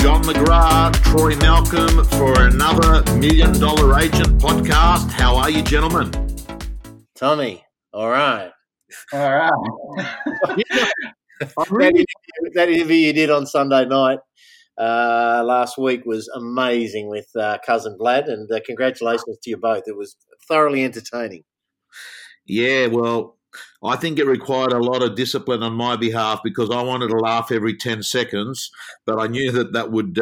John McGrath, Troy Malcolm for another Million Dollar Agent podcast. How are you, gentlemen? Tommy, all right. All right. That interview you did on Sunday night last week was amazing with Cousin Vlad, and congratulations to you both. It was thoroughly entertaining. Yeah, well, I think it required a lot of discipline on my behalf because I wanted to laugh every 10 seconds, but I knew that would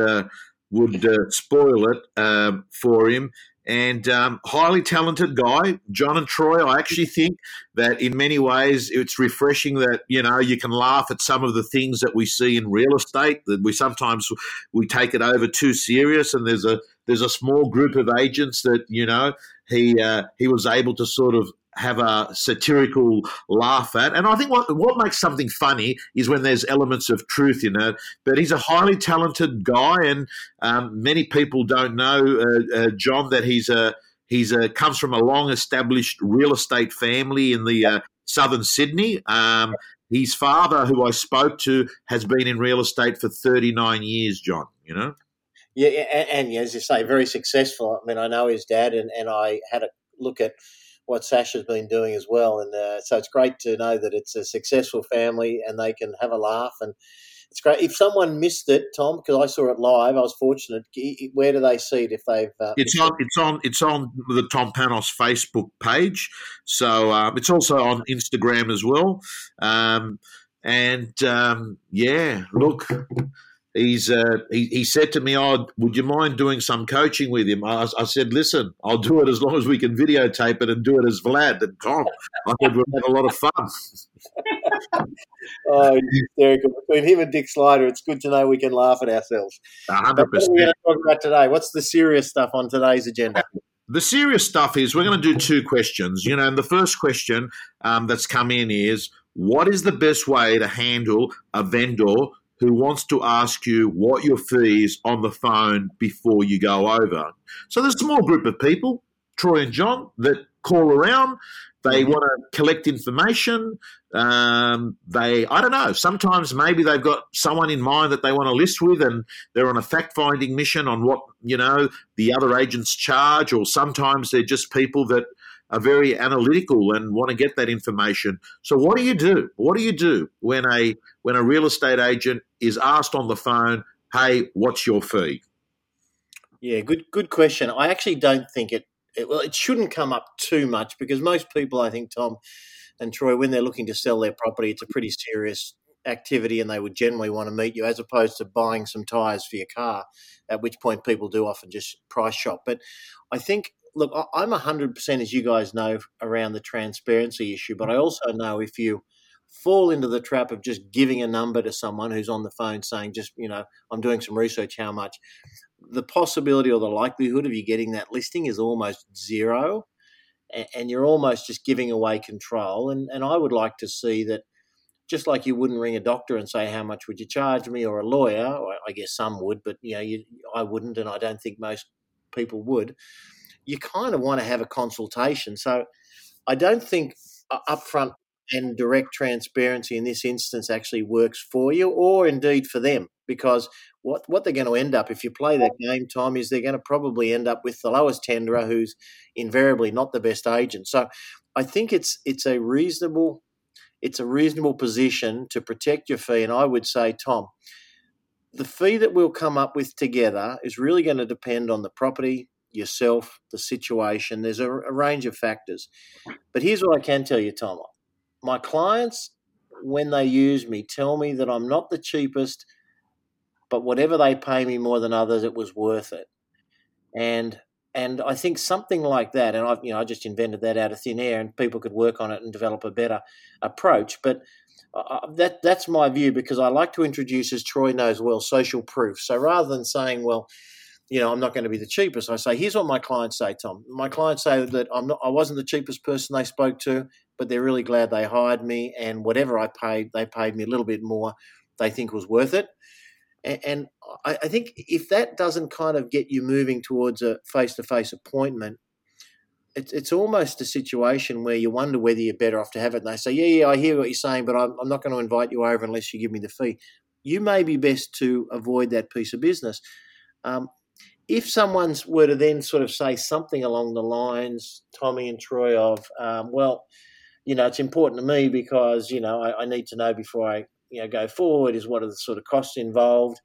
spoil it for him. And highly talented guy, John and Troy. I actually think that in many ways it's refreshing that, you know, you can laugh at some of the things that we see in real estate, that we sometimes take it over too serious, and there's a small group of agents that, you know, he was able to sort of have a satirical laugh at. And I think what makes something funny is when there's elements of truth in it. But he's a highly talented guy, and many people don't know, John, that he's comes from a long-established real estate family in the southern Sydney. His father, who I spoke to, has been in real estate for 39 years, John, you know? Yeah, and as you say, very successful. I mean, I know his dad, and I had a look at what Sasha's been doing as well. And so it's great to know that it's a successful family and they can have a laugh. And it's great. If someone missed it, Tom, because I saw it live, I was fortunate. Where do they see it if they've It's on the Tom Panos Facebook page. So it's also on Instagram as well. Look, he said to me, "Oh, would you mind doing some coaching with him?" I said, "Listen, I'll do it as long as we can videotape it and do it as Vlad and Tom." I said, "We'll have a lot of fun." Oh, very good. Between him and Dick Slider, it's good to know we can laugh at ourselves. 100%. What are we going to talk about today? What's the serious stuff on today's agenda? The serious stuff is we're going to do two questions, you know, and the first question that's come in is, what is the best way to handle a vendor who wants to ask you what your fee is on the phone before you go over? So there's a small group of people, Troy and John, that call around. They want to collect information. I don't know, sometimes maybe they've got someone in mind that they want to list with, and they're on a fact-finding mission on what, you know, the other agents charge, or sometimes they're just people that are very analytical and want to get that information. So what do you do? What do you do when a real estate agent is asked on the phone, "Hey, what's your fee?" Yeah, good question. I actually don't think it shouldn't come up too much, because most people, I think, Tom and Troy, when they're looking to sell their property, it's a pretty serious activity and they would generally want to meet you, as opposed to buying some tyres for your car, at which point people do often just price shop. But I think, look, I'm 100%, as you guys know, around the transparency issue, but I also know if you fall into the trap of just giving a number to someone who's on the phone saying, just, you know, I'm doing some research, how much, the possibility or the likelihood of you getting that listing is almost zero, and you're almost just giving away control. And I would like to see that, just like you wouldn't ring a doctor and say, how much would you charge me, or a lawyer, or I guess some would, but, you know, I wouldn't, and I don't think most people would. You kind of want to have a consultation. So I don't think upfront and direct transparency in this instance actually works for you, or indeed for them, because what they're going to end up, if you play that game, Tom, is they're going to probably end up with the lowest tenderer, who's invariably not the best agent. So I think it's a reasonable position to protect your fee. And I would say, Tom, the fee that we'll come up with together is really going to depend on the property, yourself, the situation. There's a range of factors. But here's what I can tell you, Tom. My clients, when they use me, tell me that I'm not the cheapest, but whatever they pay me more than others, it was worth it. And I think something like that, and I just invented that out of thin air, and people could work on it and develop a better approach. But that's my view, because I like to introduce, as Troy knows well, social proof. So rather than saying, well, you know, I'm not going to be the cheapest, I say, here's what my clients say, Tom. My clients say that I wasn't the cheapest person they spoke to, but they're really glad they hired me, and whatever I paid, they paid me a little bit more they think was worth it. And I think if that doesn't kind of get you moving towards a face-to-face appointment, it's almost a situation where you wonder whether you're better off to have it. And they say, yeah, I hear what you're saying, but I'm not going to invite you over unless you give me the fee. you may be best to avoid that piece of business. If someone were to then sort of say something along the lines, Tommy and Troy, of, well, you know, it's important to me because, you know, I need to know before I, you know, go forward is what are the sort of costs involved.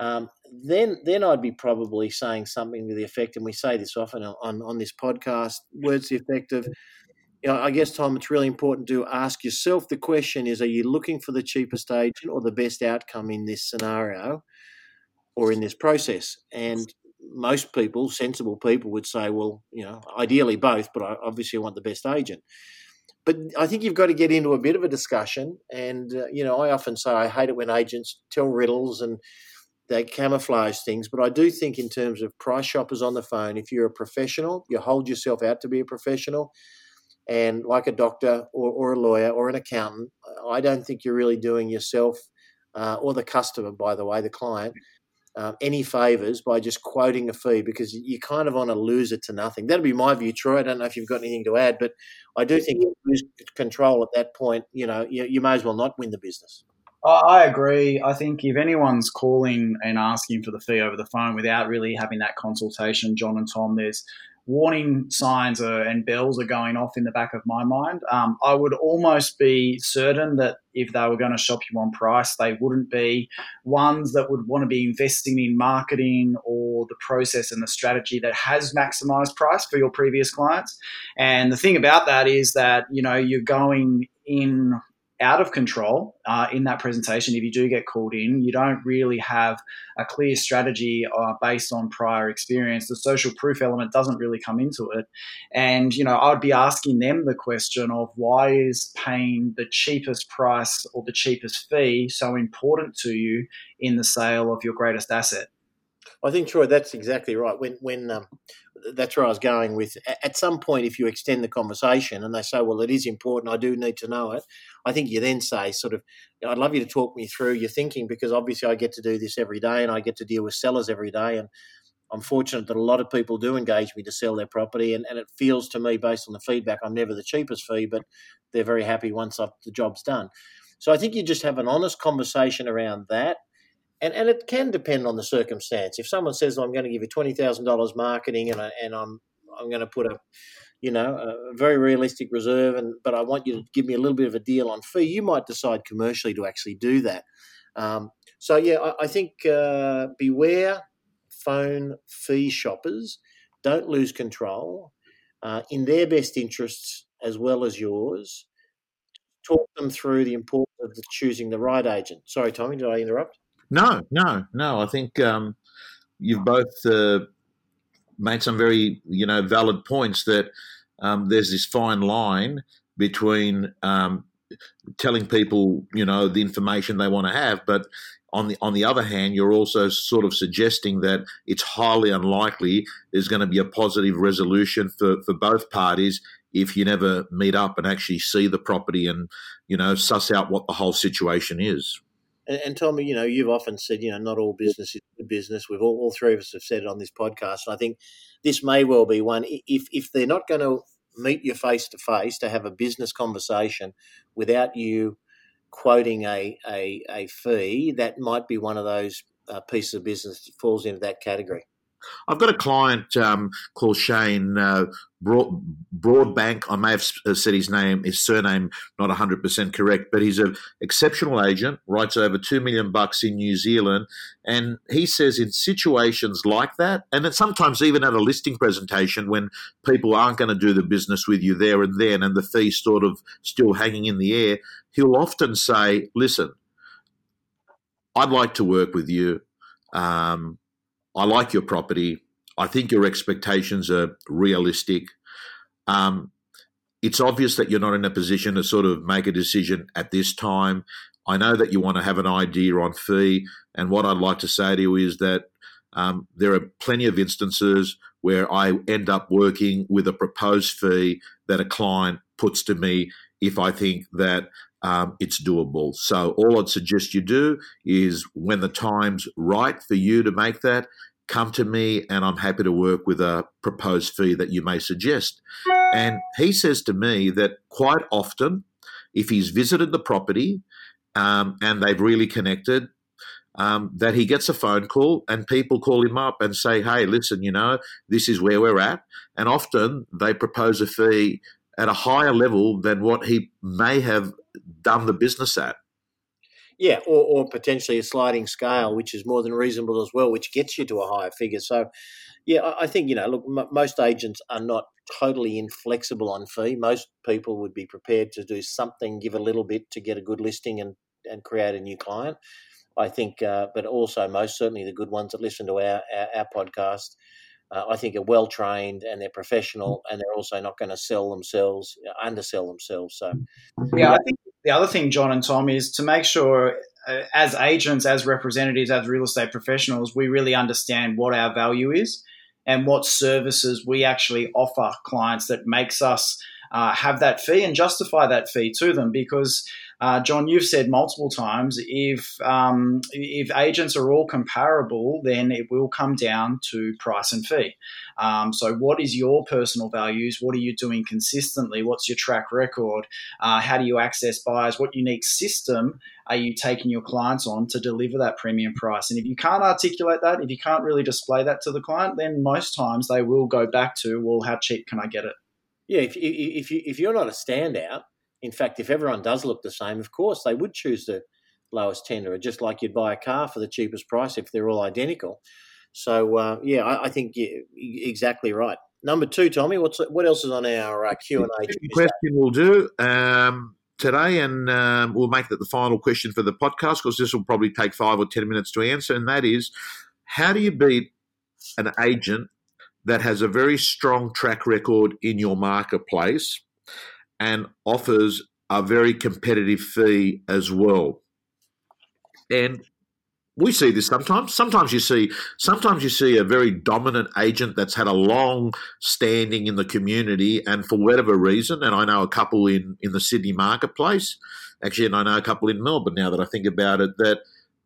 Then I'd be probably saying something to the effect, and we say this often on this podcast, words to the effect of, you know, I guess, Tom, it's really important to ask yourself the question is, are you looking for the cheapest agent or the best outcome in this scenario or in this process? And most people, sensible people, would say, well, you know, ideally both, but I obviously want the best agent. But I think you've got to get into a bit of a discussion. And, you know, I often say I hate it when agents tell riddles and they camouflage things. But I do think in terms of price shoppers on the phone, if you're a professional, you hold yourself out to be a professional. And like a doctor or a lawyer or an accountant, I don't think you're really doing yourself or the customer, by the way, the client, any favours by just quoting a fee, because you're kind of on a loser to nothing. That'd be my view, Troy. I don't know if you've got anything to add, but I do think you lose control at that point. You know, you may as well not win the business. I agree. I think if anyone's calling and asking for the fee over the phone without really having that consultation, John and Tom, there's warning signs and bells are going off in the back of my mind. I would almost be certain that if they were going to shop you on price, they wouldn't be ones that would want to be investing in marketing or the process and the strategy that has maximized price for your previous clients. And the thing about that is that, you know, you're going in out of control in that presentation. If you do get called in, you don't really have a clear strategy based on prior experience. The social proof element doesn't really come into it. And, you know, I'd be asking them the question of why is paying the cheapest price or the cheapest fee so important to you in the sale of your greatest asset? I think, Troy, that's exactly right. When that's where I was going with. At some point, if you extend the conversation and they say, well, it is important, I do need to know it, I think you then say sort of, I'd love you to talk me through your thinking, because obviously I get to do this every day and I get to deal with sellers every day, and I'm fortunate that a lot of people do engage me to sell their property, and it feels to me, based on the feedback, I'm never the cheapest fee, but they're very happy once the job's done. So I think you just have an honest conversation around that. And it can depend on the circumstance. If someone says, well, I'm going to give you $20,000 marketing and I'm going to put a very realistic reserve, but I want you to give me a little bit of a deal on fee, you might decide commercially to actually do that. So, yeah, I think beware phone fee shoppers. Don't lose control. In their best interests as well as yours, talk them through the importance of choosing the right agent. Sorry, Tommy, did I interrupt? No. I think you've both made some very, you know, valid points that there's this fine line between telling people, you know, the information they want to have, but on the other hand, you're also sort of suggesting that it's highly unlikely there's going to be a positive resolution for both parties if you never meet up and actually see the property and, you know, suss out what the whole situation is. And Tommy, you know, you've often said, you know, not all business is good business. We've all three of us have said it on this podcast. And I think this may well be one. If they're not going to meet you face to face to have a business conversation without you quoting a fee, that might be one of those pieces of business that falls into that category. I've got a client called Shane Broadbank. I may have said his surname, not 100% correct, but he's an exceptional agent, writes over $2 million in New Zealand. And he says in situations like that, and it's sometimes even at a listing presentation when people aren't going to do the business with you there and then, and the fee's sort of still hanging in the air, he'll often say, listen, I'd like to work with you. I like your property. I think your expectations are realistic. It's obvious that you're not in a position to sort of make a decision at this time. I know that you want to have an idea on fee, and what I'd like to say to you is that there are plenty of instances where I end up working with a proposed fee that a client puts to me if I think that it's doable. So all I'd suggest you do is, when the time's right for you to make that, come to me and I'm happy to work with a proposed fee that you may suggest. And he says to me that quite often, if he's visited the property and they've really connected, that he gets a phone call and people call him up and say, hey, listen, you know, this is where we're at. And often they propose a fee at a higher level than what he may have done the business at. Yeah, or potentially a sliding scale, which is more than reasonable as well, which gets you to a higher figure. So, yeah, I think, you know, look, most agents are not totally inflexible on fee. Most people would be prepared to do something, give a little bit to get a good listing and create a new client. I think, but also most certainly the good ones that listen to our podcast, I think are well-trained and they're professional and they're also not going to sell themselves, undersell themselves. So, yeah, I think the other thing, John and Tom, is to make sure as agents, as representatives, as real estate professionals, we really understand what our value is and what services we actually offer clients that makes us have that fee and justify that fee to them. Because, John, you've said multiple times, if agents are all comparable, then it will come down to price and fee. So what is your personal values? What are you doing consistently? What's your track record? How do you access buyers? What unique system are you taking your clients on to deliver that premium price? And if you can't articulate that, if you can't really display that to the client, then most times they will go back to, well, how cheap can I get it? Yeah, if you're not a standout, in fact, if everyone does look the same, of course they would choose the lowest tenderer, just like you'd buy a car for the cheapest price if they're all identical. So, yeah, I think you're exactly right. Number two, Tommy, what else is on our Q&A? The question we'll do today, and we'll make that the final question for the podcast because this will probably take 5 or 10 minutes to answer, and that is, how do you beat an agent that has a very strong track record in your marketplace and offers a very competitive fee as well? And we see this sometimes. Sometimes you see a very dominant agent that's had a long standing in the community, and for whatever reason, and I know a couple in the Sydney marketplace, actually, and I know a couple in Melbourne now that I think about it, that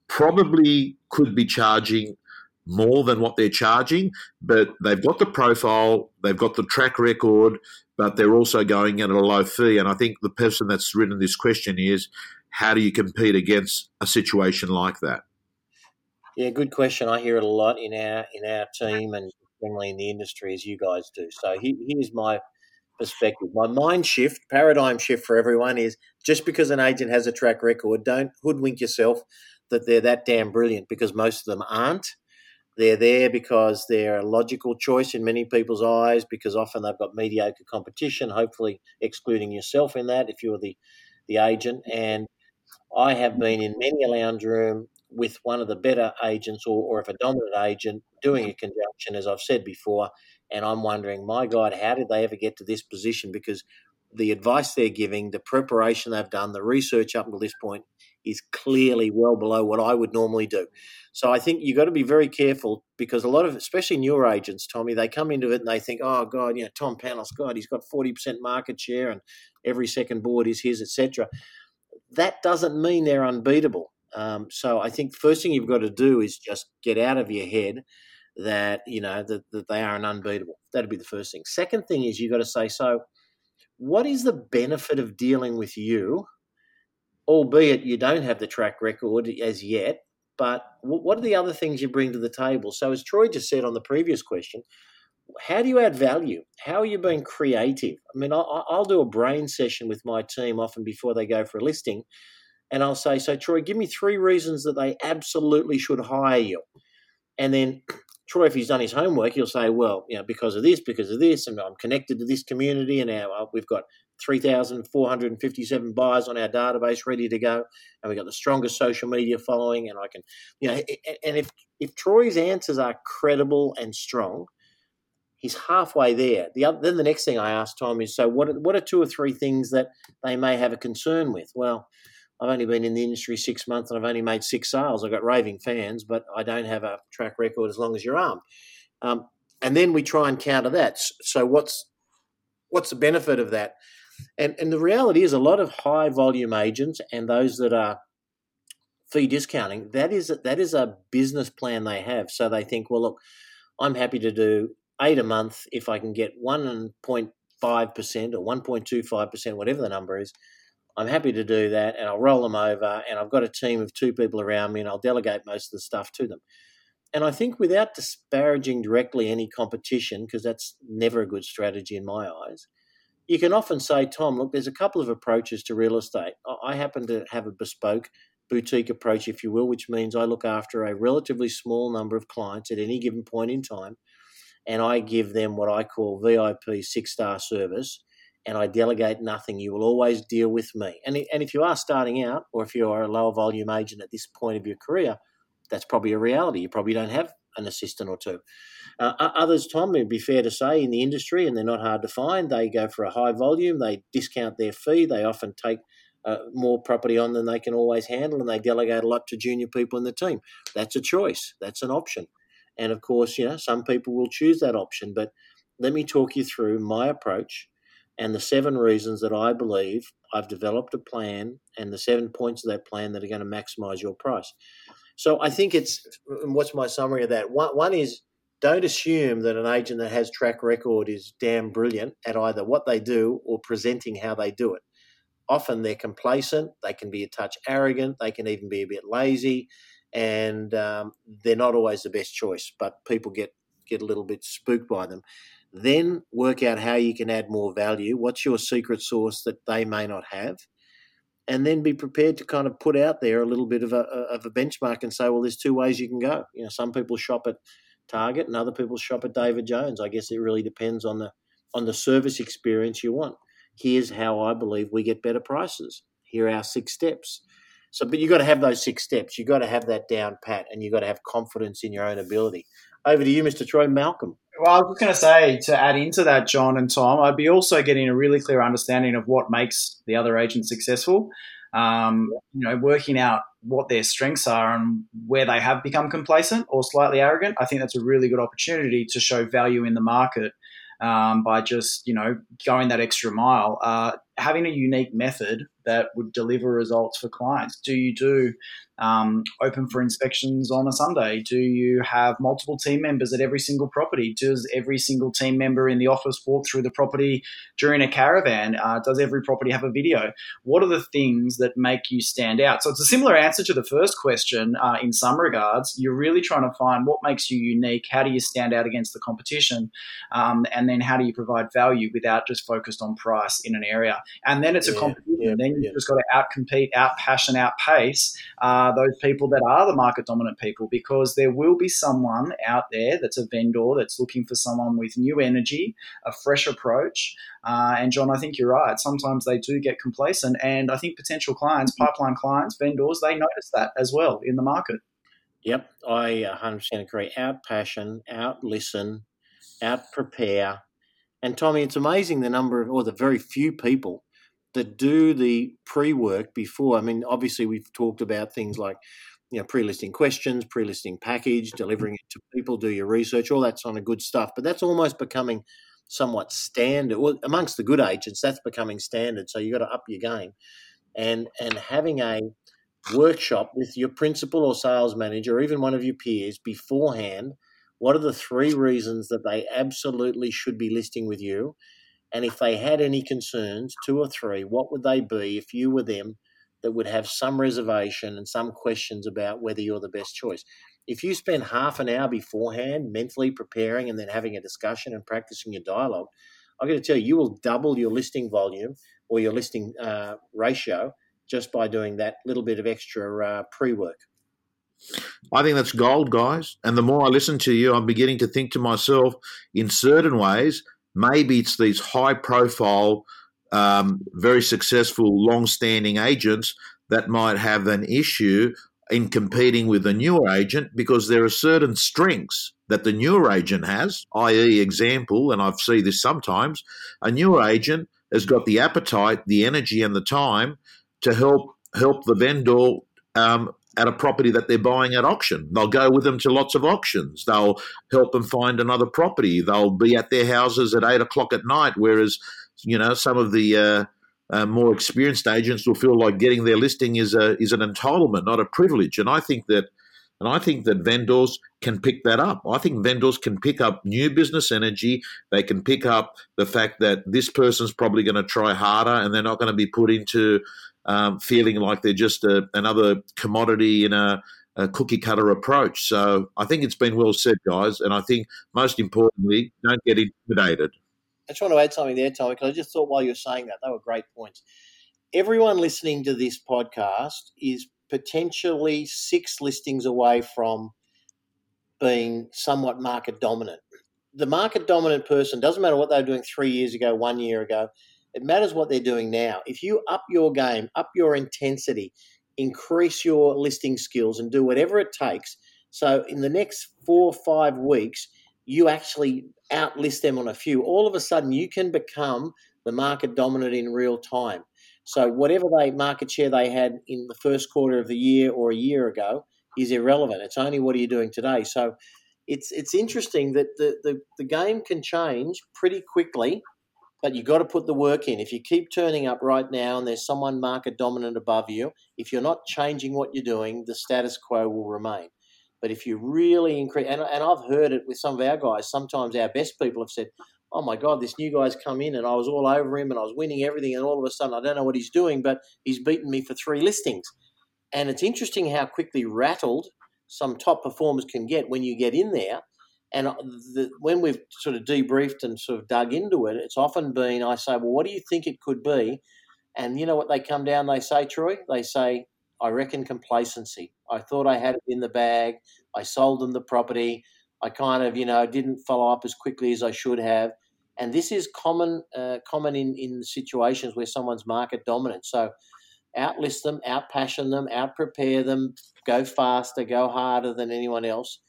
probably could be charging more than what they're charging, but they've got the profile, they've got the track record, but they're also going in at a low fee. And I think the person that's written this question is, how do you compete against a situation like that? Yeah, good question. I hear it a lot in our team and generally in the industry, as you guys do. So here's my perspective. My paradigm shift for everyone is, just because an agent has a track record, don't hoodwink yourself that they're that damn brilliant, because most of them aren't. They're there because they're a logical choice in many people's eyes, because often they've got mediocre competition, hopefully excluding yourself in that if you're the agent. And I have been in many a lounge room with one of the better agents or if a dominant agent doing a conjunction, as I've said before, and I'm wondering, my God, how did they ever get to this position? Because the advice they're giving, the preparation they've done, the research up until this point is clearly well below what I would normally do. So I think you've got to be very careful, because a lot of, especially newer agents, Tommy, they come into it and they think, oh, God, you know, Tom Panos, God, he's got 40% market share and every second board is his, etc. That doesn't mean they're unbeatable. So I think first thing you've got to do is just get out of your head that, you know, that they are an unbeatable. That'd be the first thing. Second thing is, you've got to say, so what is the benefit of dealing with you, albeit you don't have the track record as yet, but what are the other things you bring to the table? So as Troy just said on the previous question, how do you add value? How are you being creative? I mean, I'll do a brain session with my team often before they go for a listing, and I'll say, so Troy, give me 3 reasons that they absolutely should hire you. And then Troy, if he's done his homework, he'll say, well, you know, because of this, and I'm connected to this community, and we've got 3,457 buyers on our database ready to go, and we've got the strongest social media following, and I can, you know, and if Troy's answers are credible and strong, he's halfway there. Then the next thing I ask Tom is, so what are 2 or 3 things that they may have a concern with? Well, I've only been in the industry 6 months and I've only made 6 sales. I've got raving fans, but I don't have a track record as long as your arm. And then we try and counter that. So what's the benefit of that? And the reality is, a lot of high volume agents and those that are fee discounting, that is a business plan they have. So they think, well, look, I'm happy to do 8 a month if I can get 1.5% or 1.25%, whatever the number is, I'm happy to do that, and I'll roll them over, and I've got a team of two people around me, and I'll delegate most of the stuff to them. And I think without disparaging directly any competition, because that's never a good strategy in my eyes, you can often say, Tom, look, there's a couple of approaches to real estate. I happen to have a bespoke boutique approach, if you will, which means I look after a relatively small number of clients at any given point in time, and I give them what I call VIP 6-star service, and I delegate nothing. You will always deal with me. And if you are starting out, or if you are a lower volume agent at this point of your career, that's probably a reality. You probably don't have an assistant or two. Others, Tom, it would be fair to say in the industry, and they're not hard to find, they go for a high volume, they discount their fee, they often take more property on than they can always handle, and they delegate a lot to junior people in the team. That's a choice. That's an option. And, of course, you know, some people will choose that option. But let me talk you through my approach and the 7 reasons that I believe I've developed a plan and the 7 points of that plan that are going to maximise your price. So I think it's – what's my summary of that? One is, don't assume that an agent that has track record is damn brilliant at either what they do or presenting how they do it. Often they're complacent, they can be a touch arrogant, they can even be a bit lazy, and they're not always the best choice, but people get a little bit spooked by them. Then work out how you can add more value, what's your secret sauce that they may not have, and then be prepared to kind of put out there a little bit of a benchmark and say, well, there's 2 ways you can go. You know, some people shop at Target and other people shop at David Jones. I guess it really depends on the service experience you want. Here's how I believe we get better prices. Here are our 6 steps. So, but you've got to have those 6 steps. You've got to have that down pat, and you've got to have confidence in your own ability. Over to you, Mr. Troy Malcolm. Well, I was going to say, to add into that, John and Tom, I'd be also getting a really clear understanding of what makes the other agent successful, you know, working out what their strengths are and where they have become complacent or slightly arrogant. I think that's a really good opportunity to show value in the market by just, you know, going that extra mile, having a unique method that would deliver results for clients. Do you do open for inspections on a Sunday? Do you have multiple team members at every single property? Does every single team member in the office walk through the property during a caravan? Does every property have a video? What are the things that make you stand out? So it's a similar answer to the first question in some regards. You're really trying to find what makes you unique. How do you stand out against the competition? And then how do you provide value without just focused on price in an area? And then it's a competition. You've just got to out-compete, out-passion, out-pace those people that are the market-dominant people, because there will be someone out there that's a vendor that's looking for someone with new energy, a fresh approach. And, John, I think you're right. Sometimes they do get complacent, and I think potential clients, pipeline clients, vendors, they notice that as well in the market. Yep, I 100% agree. Out-passion, out-listen, out-prepare. And, Tommy, it's amazing the number of, or the very few people that do the pre-work before. I mean, obviously we've talked about things like, you know, pre-listing questions, pre-listing package, delivering it to people, do your research, all that sort of good stuff. But that's almost becoming somewhat standard. Well, amongst the good agents, that's becoming standard. So you've got to up your game. And having a workshop with your principal or sales manager, or even one of your peers beforehand, what are the 3 reasons that they absolutely should be listing with you? And if they had any concerns, 2 or 3, what would they be if you were them that would have some reservation and some questions about whether you're the best choice? If you spend half an hour beforehand mentally preparing and then having a discussion and practicing your dialogue, I'm going to tell you, you will double your listing volume or your listing ratio just by doing that little bit of extra pre-work. I think that's gold, guys. And the more I listen to you, I'm beginning to think to myself, in certain ways, maybe it's these high-profile, very successful, long-standing agents that might have an issue in competing with a newer agent, because there are certain strengths that the newer agent has, i.e. example, and I've seen this sometimes, a newer agent has got the appetite, the energy and the time to help the vendor at a property that they're buying at auction. They'll go with them to lots of auctions. They'll help them find another property. They'll be at their houses at 8 o'clock at night, whereas, you know, some of the more experienced agents will feel like getting their listing is an entitlement, not a privilege. And I think that And I think that vendors can pick that up. I think vendors can pick up new business energy. They can pick up the fact that this person's probably going to try harder and they're not going to be put into feeling like they're just another commodity in a cookie-cutter approach. So I think it's been well said, guys, and I think most importantly, don't get intimidated. I just want to add something there, Tom, because I just thought while you were saying that, they were great points. Everyone listening to this podcast is potentially 6 listings away from being somewhat market dominant. The market dominant person, doesn't matter what they were doing 3 years ago, 1 year ago, it matters what they're doing now. If you up your game, up your intensity, increase your listing skills and do whatever it takes, so in the next 4 or 5 weeks, you actually outlist them on a few, all of a sudden you can become the market dominant in real time. So whatever market share they had in the first quarter of the year or a year ago is irrelevant. It's only what are you doing today. So it's interesting that the game can change pretty quickly, but you've got to put the work in. If you keep turning up right now and there's someone market dominant above you, if you're not changing what you're doing, the status quo will remain. But if you really increase, and I've heard it with some of our guys, sometimes our best people have said, oh my God, this new guy's come in and I was all over him and I was winning everything and all of a sudden I don't know what he's doing, but he's beaten me for 3 listings. And it's interesting how quickly rattled some top performers can get when you get in there. And when we've sort of debriefed and sort of dug into it, it's often been I say, well, what do you think it could be? And you know what they come down, they say, Troy? They say, I reckon complacency. I thought I had it in the bag. I sold them the property. I kind of, didn't follow up as quickly as I should have. And this is common in situations where someone's market dominant. So outlist them, outpassion them, outprepare them, go faster, go harder than anyone else.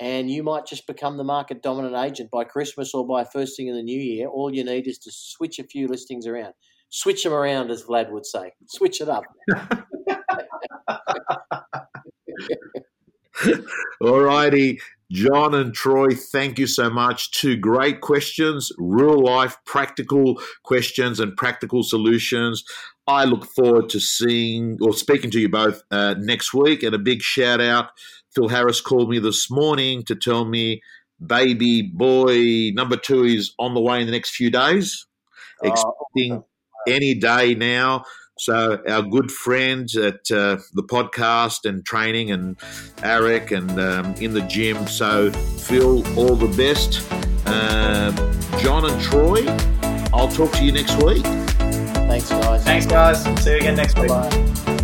And you might just become the market dominant agent by Christmas or by first thing in the new year. All you need is to switch a few listings around. Switch them around, as Vlad would say. Switch it up. All righty. John and Troy, thank you so much. 2 great questions, real-life practical questions and practical solutions. I look forward to seeing or speaking to you both next week. And a big shout-out, Phil Harris called me this morning to tell me baby boy number 2 is on the way in the next few days, expecting any day now. So our good friends at the podcast and training and Eric and in the gym. So Phil, all the best. John and Troy, I'll talk to you next week. Thanks, guys. See you again next week. Bye.